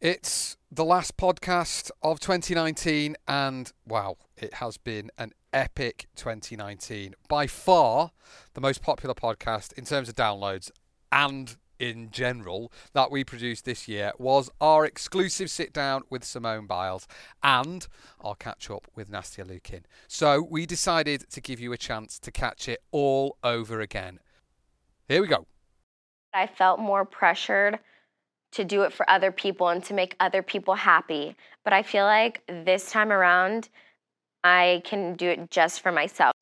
It's the last podcast of 2019, and wow, it has been an epic 2019. By far, the most popular podcast in terms of downloads and in general that we produced this year was our exclusive sit down with Simone Biles and our catch up with Nastia Liukin. So we decided to give you a chance to catch it all over again. Here we go. I felt more pressured to do it for other people and to make other people happy. But I feel like this time around, I can do it just for myself.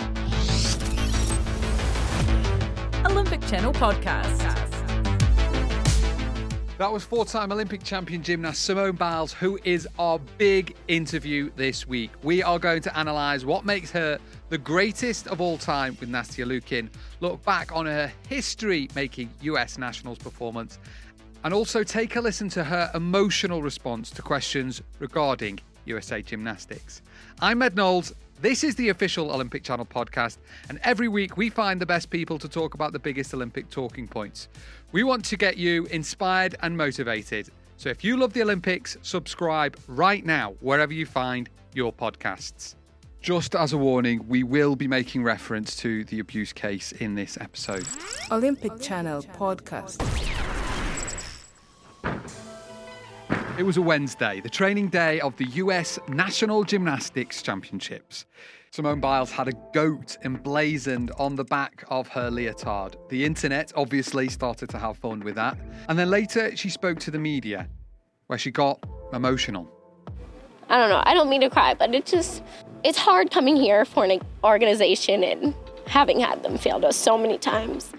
Olympic Channel Podcast. That was four-time Olympic champion gymnast Simone Biles, who is our big interview this week. We are going to analyse what makes her the greatest of all time with Nastia Liukin, look back on her history-making US Nationals performance, and also take a listen to her emotional response to questions regarding USA Gymnastics. I'm Ed Knowles. This is the official Olympic Channel podcast, and every week we find the best people to talk about the biggest Olympic talking points. We want to get you inspired and motivated. So if you love the Olympics, subscribe right now, wherever you find your podcasts. Just as a warning, we will be making reference to the abuse case in this episode. Olympic Channel podcast. It was a Wednesday, the training day of the US National Gymnastics Championships. Simone Biles had a goat emblazoned on the back of her leotard. The internet obviously started to have fun with that. And then later she spoke to the media, where she got emotional. I don't know, I don't mean to cry, but it's hard coming here for an organization and having had them failed us so many times.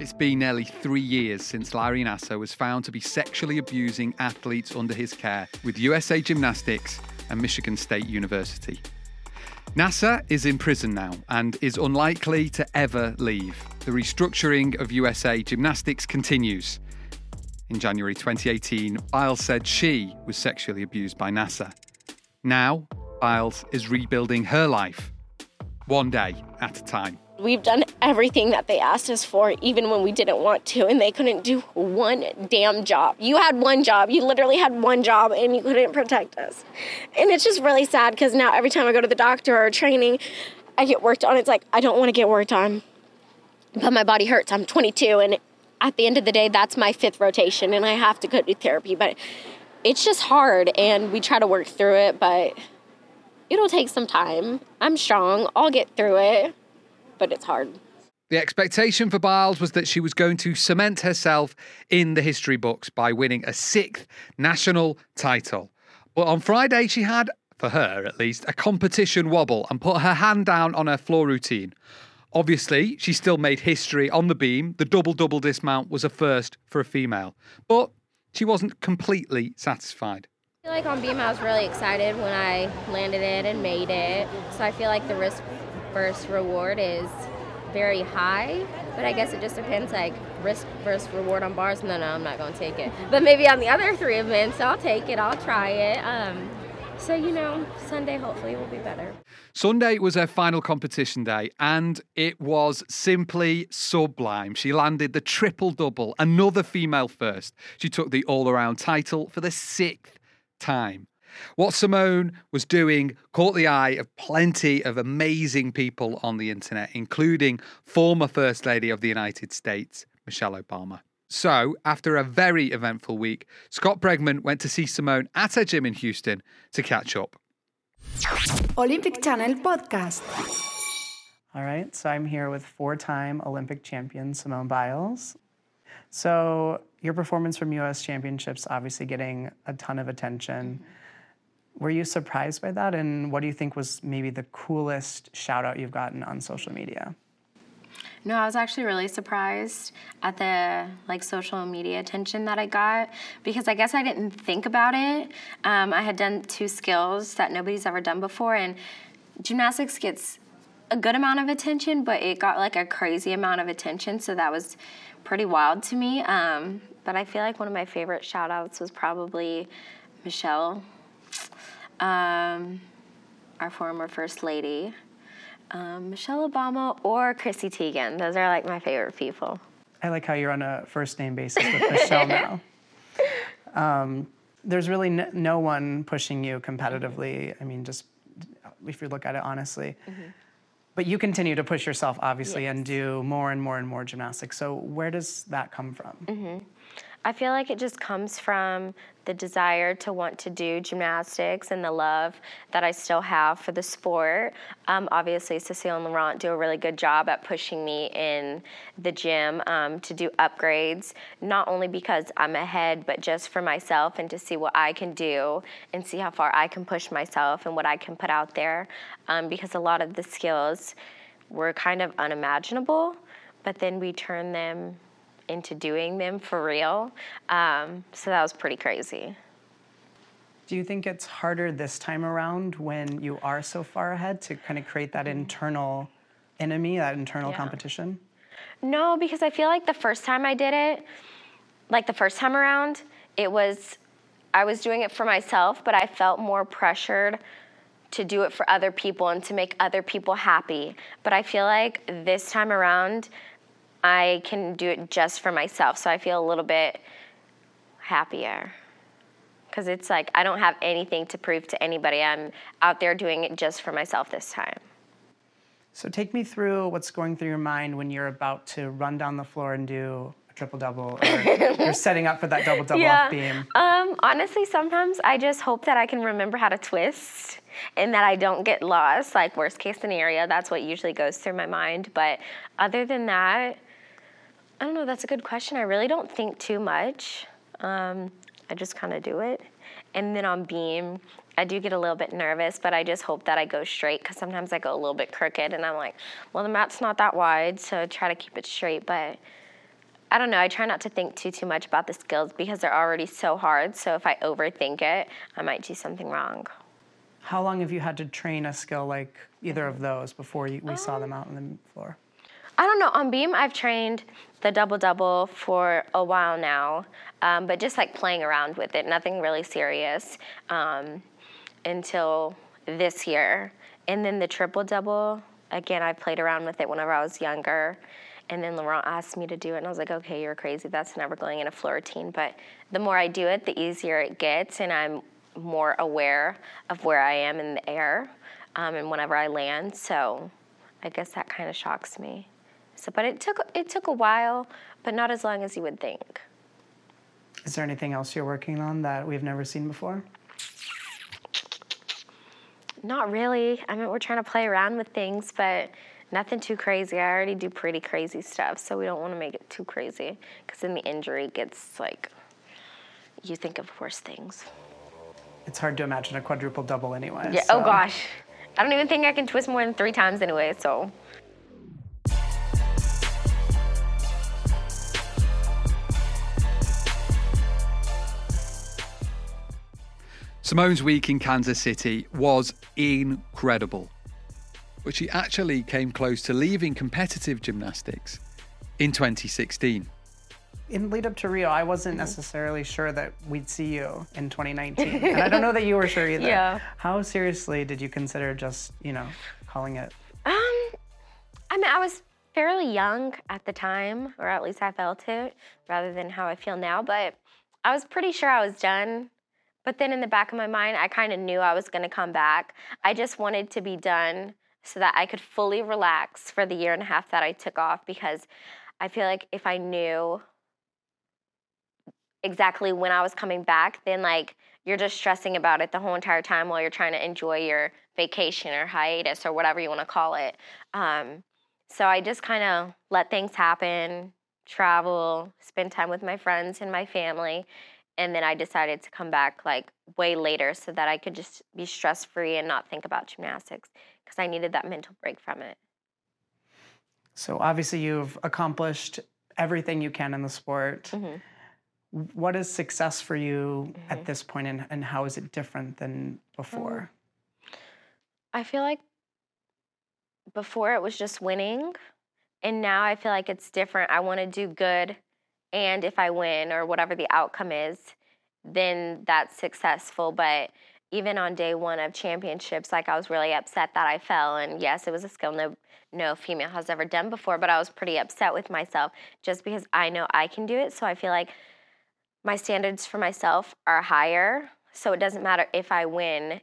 It's been nearly 3 years since Larry Nassar was found to be sexually abusing athletes under his care with USA Gymnastics and Michigan State University. Nassar is in prison now and is unlikely to ever leave. The restructuring of USA Gymnastics continues. In January 2018, Biles said she was sexually abused by Nassar. Now, Biles is rebuilding her life, one day at a time. We've done everything that they asked us for, even when we didn't want to, and they couldn't do one damn job. You had one job. You literally had one job, and you couldn't protect us. And it's just really sad, because now every time I go to the doctor or training, I get worked on. It's like, I don't want to get worked on, but my body hurts. I'm 22, and at the end of the day, that's my fifth rotation, and I have to go do therapy. But it's just hard, and we try to work through it, but it'll take some time. I'm strong. I'll get through it. But it's hard. The expectation for Biles was that she was going to cement herself in the history books by winning a sixth national title. But on Friday, she had, for her at least, a competition wobble and put her hand down on her floor routine. Obviously, she still made history on the beam. The double-double dismount was a first for a female. But she wasn't completely satisfied. I feel like on beam, I was really excited when I landed it and made it. So I feel like the risk versus reward is very high, but I guess it just depends, like, risk versus reward on bars. No, I'm not going to take it. But maybe on the other three events, I'll take it, I'll try it. So, you know, Sunday hopefully will be better. Sunday was her final competition day, and it was simply sublime. She landed the triple-double, another female first. She took the all-around title for the sixth time. What Simone was doing caught the eye of plenty of amazing people on the internet, including former First Lady of the United States, Michelle Obama. So, after a very eventful week, Scott Bregman went to see Simone at her gym in Houston to catch up. Olympic Channel Podcast. All right, so I'm here with four-time Olympic champion Simone Biles. So, your performance from U.S. Championships obviously getting a ton of attention. Were you surprised by that? And what do you think was maybe the coolest shout out you've gotten on social media? No, I was actually really surprised at the social media attention that I got, because I guess I didn't think about it. I had done two skills that nobody's ever done before, and gymnastics gets a good amount of attention, but it got a crazy amount of attention. So that was pretty wild to me. But I feel like one of my favorite shout outs was probably Michelle. Our former First Lady, Michelle Obama, or Chrissy Teigen. Those are my favorite people. I like how you're on a first name basis with Michelle now. there's really no one pushing you competitively. Mm-hmm. I mean, just if you look at it honestly. Mm-hmm. But you continue to push yourself, obviously, yes. and do more and more and more gymnastics. So where does that come from? Mm-hmm. I feel like it just comes from the desire to want to do gymnastics and the love that I still have for the sport. Obviously, Cecile and Laurent do a really good job at pushing me in the gym to do upgrades, not only because I'm ahead, but just for myself and to see what I can do and see how far I can push myself and what I can put out there, because a lot of the skills were kind of unimaginable, but then we turn them into doing them for real. So that was pretty crazy. Do you think it's harder this time around when you are so far ahead to kind of create that internal enemy, that internal competition? No, because I feel like the first time I did it, like the first time around, it was, I was doing it for myself, but I felt more pressured to do it for other people and to make other people happy. But I feel like this time around, I can do it just for myself, so I feel a little bit happier. Because it's like, I don't have anything to prove to anybody. I'm out there doing it just for myself this time. So take me through what's going through your mind when you're about to run down the floor and do a triple-double, or you're setting up for that double-double off beam. Honestly, sometimes I just hope that I can remember how to twist and that I don't get lost, like worst case scenario. That's what usually goes through my mind. But other than that, I don't know, that's a good question. I really don't think too much. I just kind of do it. And then on beam, I do get a little bit nervous, but I just hope that I go straight, because sometimes I go a little bit crooked and I'm like, well, the mat's not that wide, so I try to keep it straight. But I don't know, I try not to think too much about the skills because they're already so hard. So if I overthink it, I might do something wrong. How long have you had to train a skill like either of those before we saw them out on the floor? I don't know. On beam, I've trained the double-double for a while now, but just like playing around with it, nothing really serious until this year. And then the triple-double, again, I played around with it whenever I was younger. And then Laurent asked me to do it, and I was like, okay, you're crazy. That's never going in a floor routine. But the more I do it, the easier it gets, and I'm more aware of where I am in the air and whenever I land. So I guess that kind of shocks me. So, but it took a while, but not as long as you would think. Is there anything else you're working on that we've never seen before? Not really. I mean, we're trying to play around with things, but nothing too crazy. I already do pretty crazy stuff, so we don't want to make it too crazy, because then the injury gets like, you think of worse things. It's hard to imagine a quadruple double anyway. Yeah. So. Oh gosh. I don't even think I can twist more than 3 times anyway, so. Simone's week in Kansas City was incredible, but she actually came close to leaving competitive gymnastics in 2016. In lead up to Rio, I wasn't necessarily sure that we'd see you in 2019, and I don't know that you were sure either. Yeah. How seriously did you consider just, you know, calling it? I mean, I was fairly young at the time, or at least I felt it, rather than how I feel now, but I was pretty sure I was done. But then in the back of my mind, I kind of knew I was going to come back. I just wanted to be done so that I could fully relax for the year and a half that I took off, because I feel like if I knew exactly when I was coming back, then like you're just stressing about it the whole entire time while you're trying to enjoy your vacation or hiatus or whatever you want to call it. So I just kind of let things happen, travel, spend time with my friends and my family. And then I decided to come back like way later so that I could just be stress-free and not think about gymnastics, because I needed that mental break from it. So obviously you've accomplished everything you can in the sport. Mm-hmm. What is success for you at this point, and how is it different than before? I feel like before it was just winning, and now I feel like it's different. I want to do good. And if I win, or whatever the outcome is, then that's successful. But even on day one of championships, like I was really upset that I fell. And yes, it was a skill no female has ever done before, but I was pretty upset with myself just because I know I can do it. So I feel like my standards for myself are higher, so it doesn't matter if I win.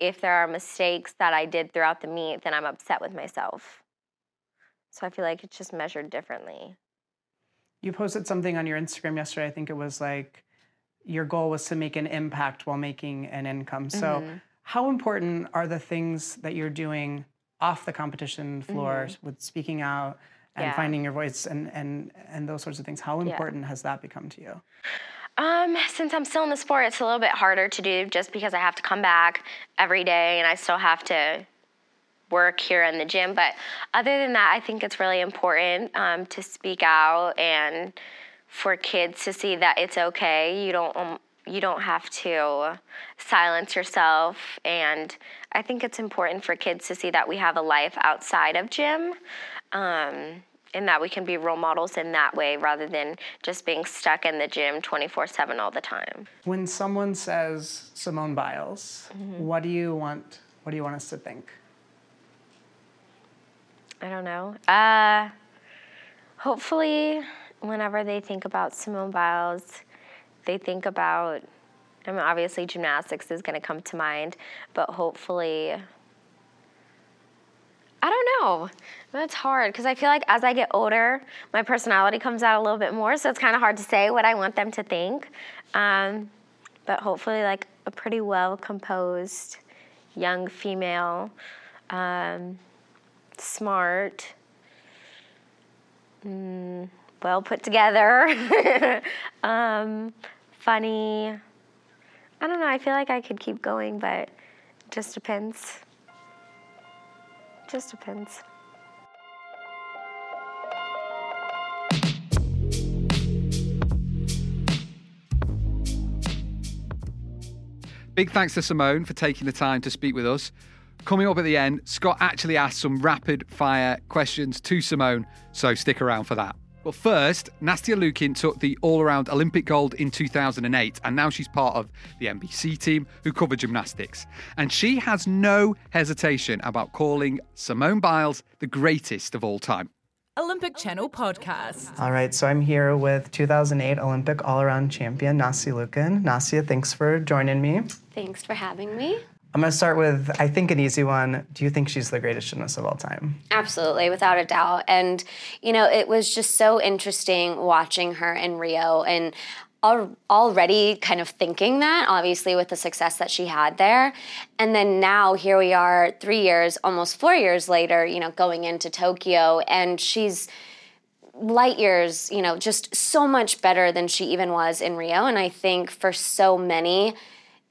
If there are mistakes that I did throughout the meet, then I'm upset with myself. So I feel like it's just measured differently. You posted something on your Instagram yesterday. I think it was like your goal was to make an impact while making an income. Mm-hmm. So how important are the things that you're doing off the competition floor mm-hmm. with speaking out and yeah. finding your voice and those sorts of things? How important yeah. has that become to you? Since I'm still in the sport, it's a little bit harder to do just because I have to come back every day and I still have to work here in the gym. But other than that, I think it's really important to speak out and for kids to see that it's okay. You don't have to silence yourself. And I think it's important for kids to see that we have a life outside of gym. And that we can be role models in that way rather than just being stuck in the gym 24/7 all the time. When someone says Simone Biles, mm-hmm. what do you want us to think? I don't know. Hopefully whenever they think about Simone Biles, they think about, I mean, obviously gymnastics is going to come to mind, but hopefully, I don't know. That's hard because I feel like as I get older, my personality comes out a little bit more, so it's kind of hard to say what I want them to think. But hopefully, like, a pretty well-composed young female, smart, well put together, funny. I don't know. I feel like I could keep going, but it just depends. Just depends. Big thanks to Simone for taking the time to speak with us. Coming up at the end, Scott actually asked some rapid-fire questions to Simone, so stick around for that. But first, Nastia Liukin took the all-around Olympic gold in 2008, and now she's part of the NBC team who cover gymnastics. And she has no hesitation about calling Simone Biles the greatest of all time. Olympic Channel Podcast. All right, so I'm here with 2008 Olympic all-around champion Nastia Liukin. Nastia, thanks for joining me. Thanks for having me. I'm going to start with, I think, an easy one. Do you think she's the greatest gymnast of all time? Absolutely, without a doubt. And, you know, it was just so interesting watching her in Rio and already kind of thinking that, obviously, with the success that she had there. And then now here we are 3 years, almost 4 years later, you know, going into Tokyo, and she's light years, you know, just so much better than she even was in Rio. And I think for so many,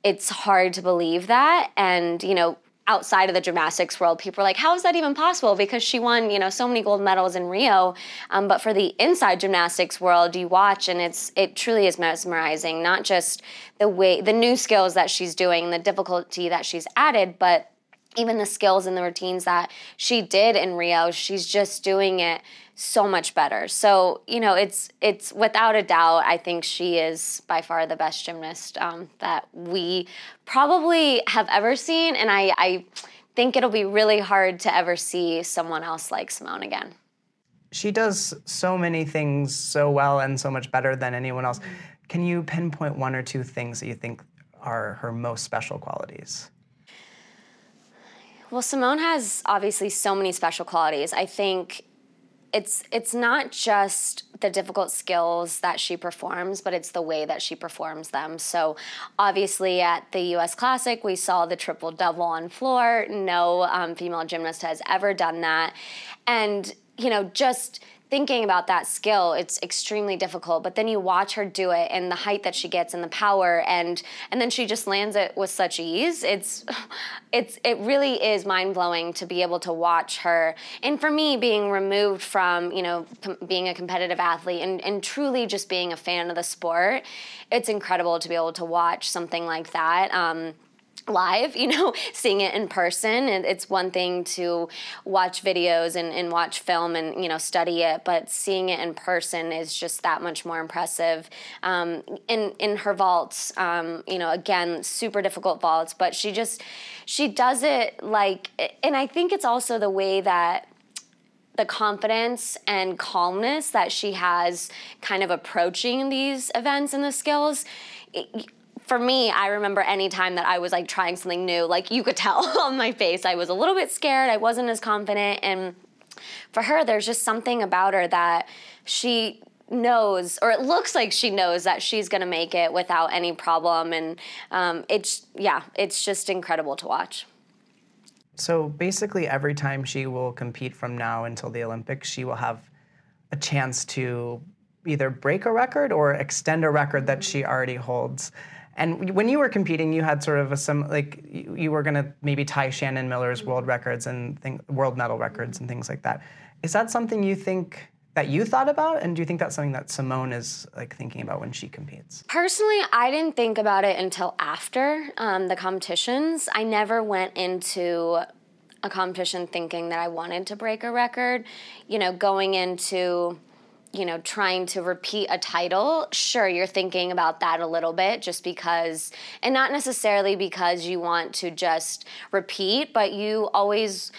it's hard to believe that. And, you know, outside of the gymnastics world, people are like, how is that even possible? Because she won, you know, so many gold medals in Rio. But for the inside gymnastics world, you watch and it truly is mesmerizing, not just the new skills that she's doing, the difficulty that she's added, but even the skills and the routines that she did in Rio. She's just doing it so much better. So, you know, it's without a doubt, I think she is by far the best gymnast that we probably have ever seen. And I think it'll be really hard to ever see someone else like Simone again. She does so many things so well and so much better than anyone else. Can you pinpoint one or two things that you think are her most special qualities? Well, Simone has obviously so many special qualities. I think it's not just the difficult skills that she performs, but it's the way that she performs them. So obviously at the U.S. Classic, we saw the triple-double on floor. No female gymnast has ever done that. And, you know, just thinking about that skill, it's extremely difficult, but then you watch her do it and the height that she gets and the power and then she just lands it with such ease. It really is mind-blowing to be able to watch her. And for me, being removed from, you know, being a competitive athlete and truly just being a fan of the sport, it's incredible to be able to watch something like that. Live, you know, seeing it in person. And it's one thing to watch videos and watch film and, you know, study it, but seeing it in person is just that much more impressive. In her vaults, you know, again, super difficult vaults, but she does it like, and I think it's also the way that the confidence and calmness that she has kind of approaching these events and the skills. For me, I remember any time that I was like trying something new, like you could tell on my face, I was a little bit scared. I wasn't as confident. And for her, there's just something about her that she knows, or it looks like she knows, that she's going to make it without any problem. And it's just incredible to watch. So basically every time she will compete from now until the Olympics, she will have a chance to either break a record or extend a record that she already holds. And when you were competing, you had sort of you were going to maybe tie Shannon Miller's world records and world medal records and things like that. Is that something you think that you thought about, and do you think that's something that Simone is like thinking about when she competes? Personally, I didn't think about it until after the competitions. I never went into a competition thinking that I wanted to break a record. Going into trying to repeat a title, sure, you're thinking about that a little bit, just because, and not necessarily because you want to just repeat, but you always...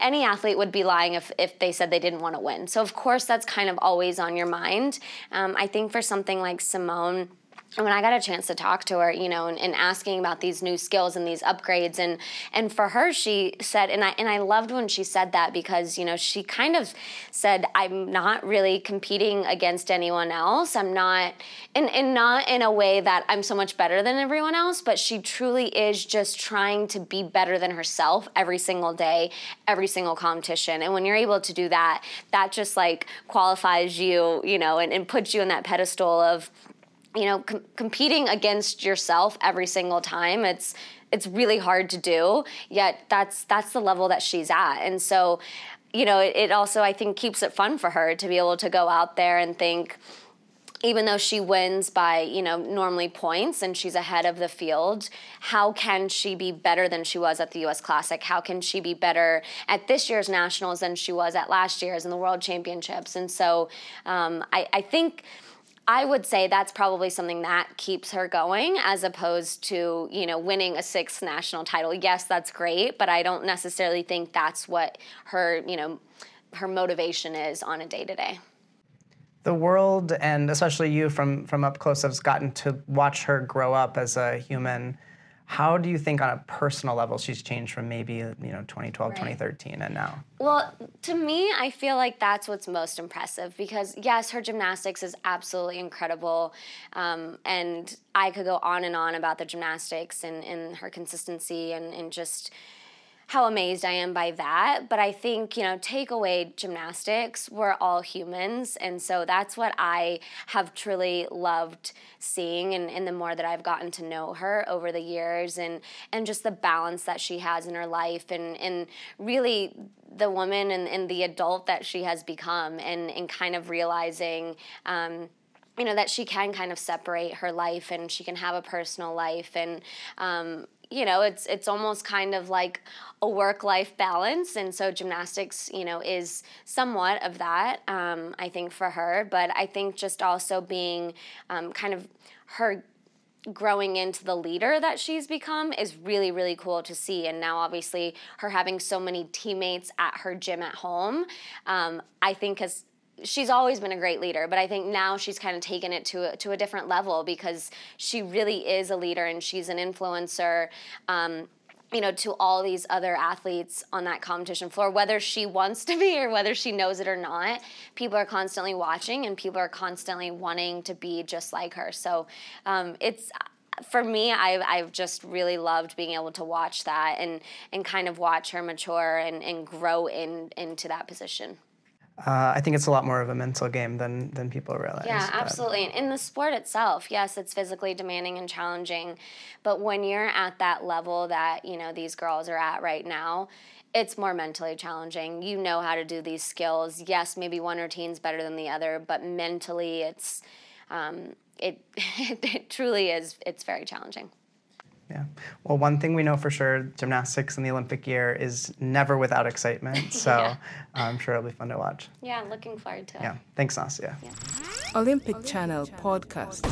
any athlete would be lying if they said they didn't want to win. So, of course, that's kind of always on your mind. I think for something like Simone, when I got a chance to talk to her, and asking about these new skills and these upgrades, and for her, she said, and I loved when she said that, because, she kind of said, I'm not really competing against anyone else. I'm not, and not in a way that I'm so much better than everyone else, but she truly is just trying to be better than herself every single day, every single competition. And when you're able to do that, that just like qualifies you, and puts you in that pedestal of, competing against yourself every single time. It's really hard to do, yet that's the level that she's at. And so, it also, I think, keeps it fun for her to be able to go out there and think, even though she wins by, normally points and she's ahead of the field, how can she be better than she was at the U.S. Classic? How can she be better at this year's Nationals than she was at last year's and the World Championships? And so I think... I would say that's probably something that keeps her going, as opposed to, winning a 6th national title. Yes, that's great, but I don't necessarily think that's what her, her motivation is on a day-to-day. The world, and especially you from up close, has gotten to watch her grow up as a human. How do you think on a personal level she's changed from maybe, 2012, right, 2013 and now? Well, to me, I feel like that's what's most impressive, because, yes, her gymnastics is absolutely incredible. And I could go on and on about the gymnastics and her consistency and just how amazed I am by that. But I think, take away gymnastics, we're all humans. And so that's what I have truly loved seeing. And the more that I've gotten to know her over the years, and just the balance that she has in her life, and really the woman and the adult that she has become, and kind of realizing, that she can kind of separate her life and she can have a personal life. And, it's almost kind of like a work-life balance, and so gymnastics, is somewhat of that, I think, for her. But I think just also being kind of her growing into the leader that she's become is really, really cool to see. And now, obviously, her having so many teammates at her gym at home, I think has... She's always been a great leader, but I think now she's kind of taken it to a different level, because she really is a leader and she's an influencer, to all these other athletes on that competition floor, whether she wants to be or whether she knows it or not. People are constantly watching and people are constantly wanting to be just like her. So it's... For me, I've just really loved being able to watch that and kind of watch her mature and grow into that position. I think it's a lot more of a mental game than people realize. Yeah, absolutely. And in the sport itself, yes, it's physically demanding and challenging, but when you're at that level that, these girls are at right now, it's more mentally challenging. You know how to do these skills. Yes, maybe one routine's better than the other, but mentally it's, it truly is, it's very challenging. Yeah. Well, one thing we know for sure, gymnastics in the Olympic year is never without excitement. So yeah. I'm sure it'll be fun to watch. Yeah, looking forward to it. Yeah. Thanks, Nastia. Yeah. Olympic Channel Podcast.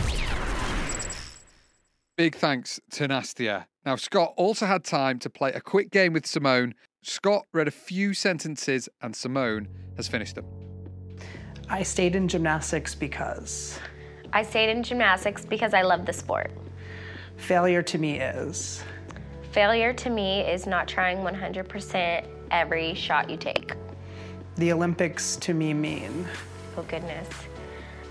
Big thanks to Nastia Now, Scott also had time to play a quick game with Simone. Scott read a few sentences and Simone has finished them. I stayed in gymnastics because... I stayed in gymnastics because I love the sport. Failure to me is... Failure to me is not trying 100% every shot you take. The Olympics to me mean... Oh, goodness.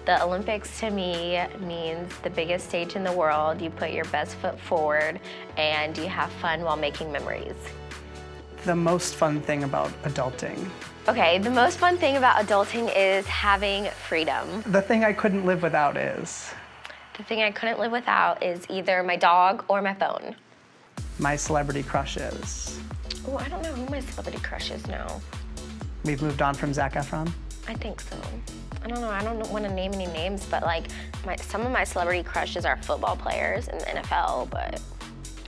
The Olympics to me means the biggest stage in the world. You put your best foot forward and you have fun while making memories. The most fun thing about adulting. Okay, the most fun thing about adulting is having freedom. The thing I couldn't live without is? The thing I couldn't live without is either my dog or my phone. My celebrity crush is? Oh, I don't know who my celebrity crush is now. We've moved on from Zac Efron? I think so. I don't know, I don't want to name any names, but like some of my celebrity crushes are football players in the NFL, but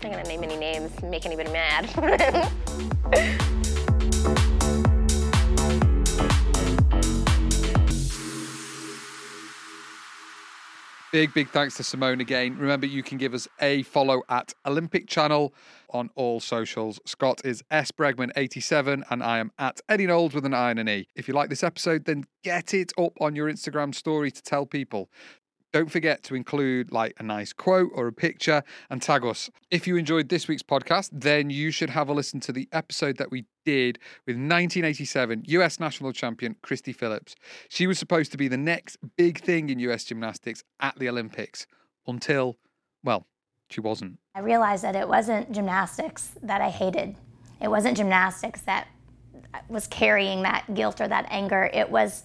I'm not going to name any names and make anybody mad. Big thanks to Simone again. Remember, you can give us a follow at Olympic Channel on all socials. Scott is sbregman87 and I am at Eddie Knowles with an I and an E. If you like this episode, then get it up on your Instagram story to tell people. Don't forget to include like a nice quote or a picture and tag us. If you enjoyed this week's podcast, then you should have a listen to the episode that we did with 1987 US national champion Christy Phillips. She was supposed to be the next big thing in US gymnastics at the Olympics until, well, she wasn't. I realized that it wasn't gymnastics that I hated. It wasn't gymnastics that was carrying that guilt or that anger. It was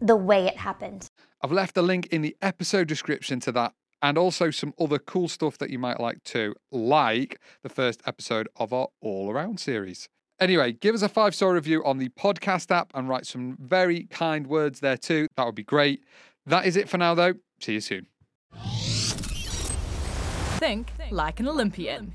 the way it happened. I've left a link in the episode description to that and also some other cool stuff that you might like too, like the first episode of our All Around series. Anyway, give us a 5-star review on the podcast app and write some very kind words there too. That would be great. That is it for now though. See you soon. Think like an Olympian.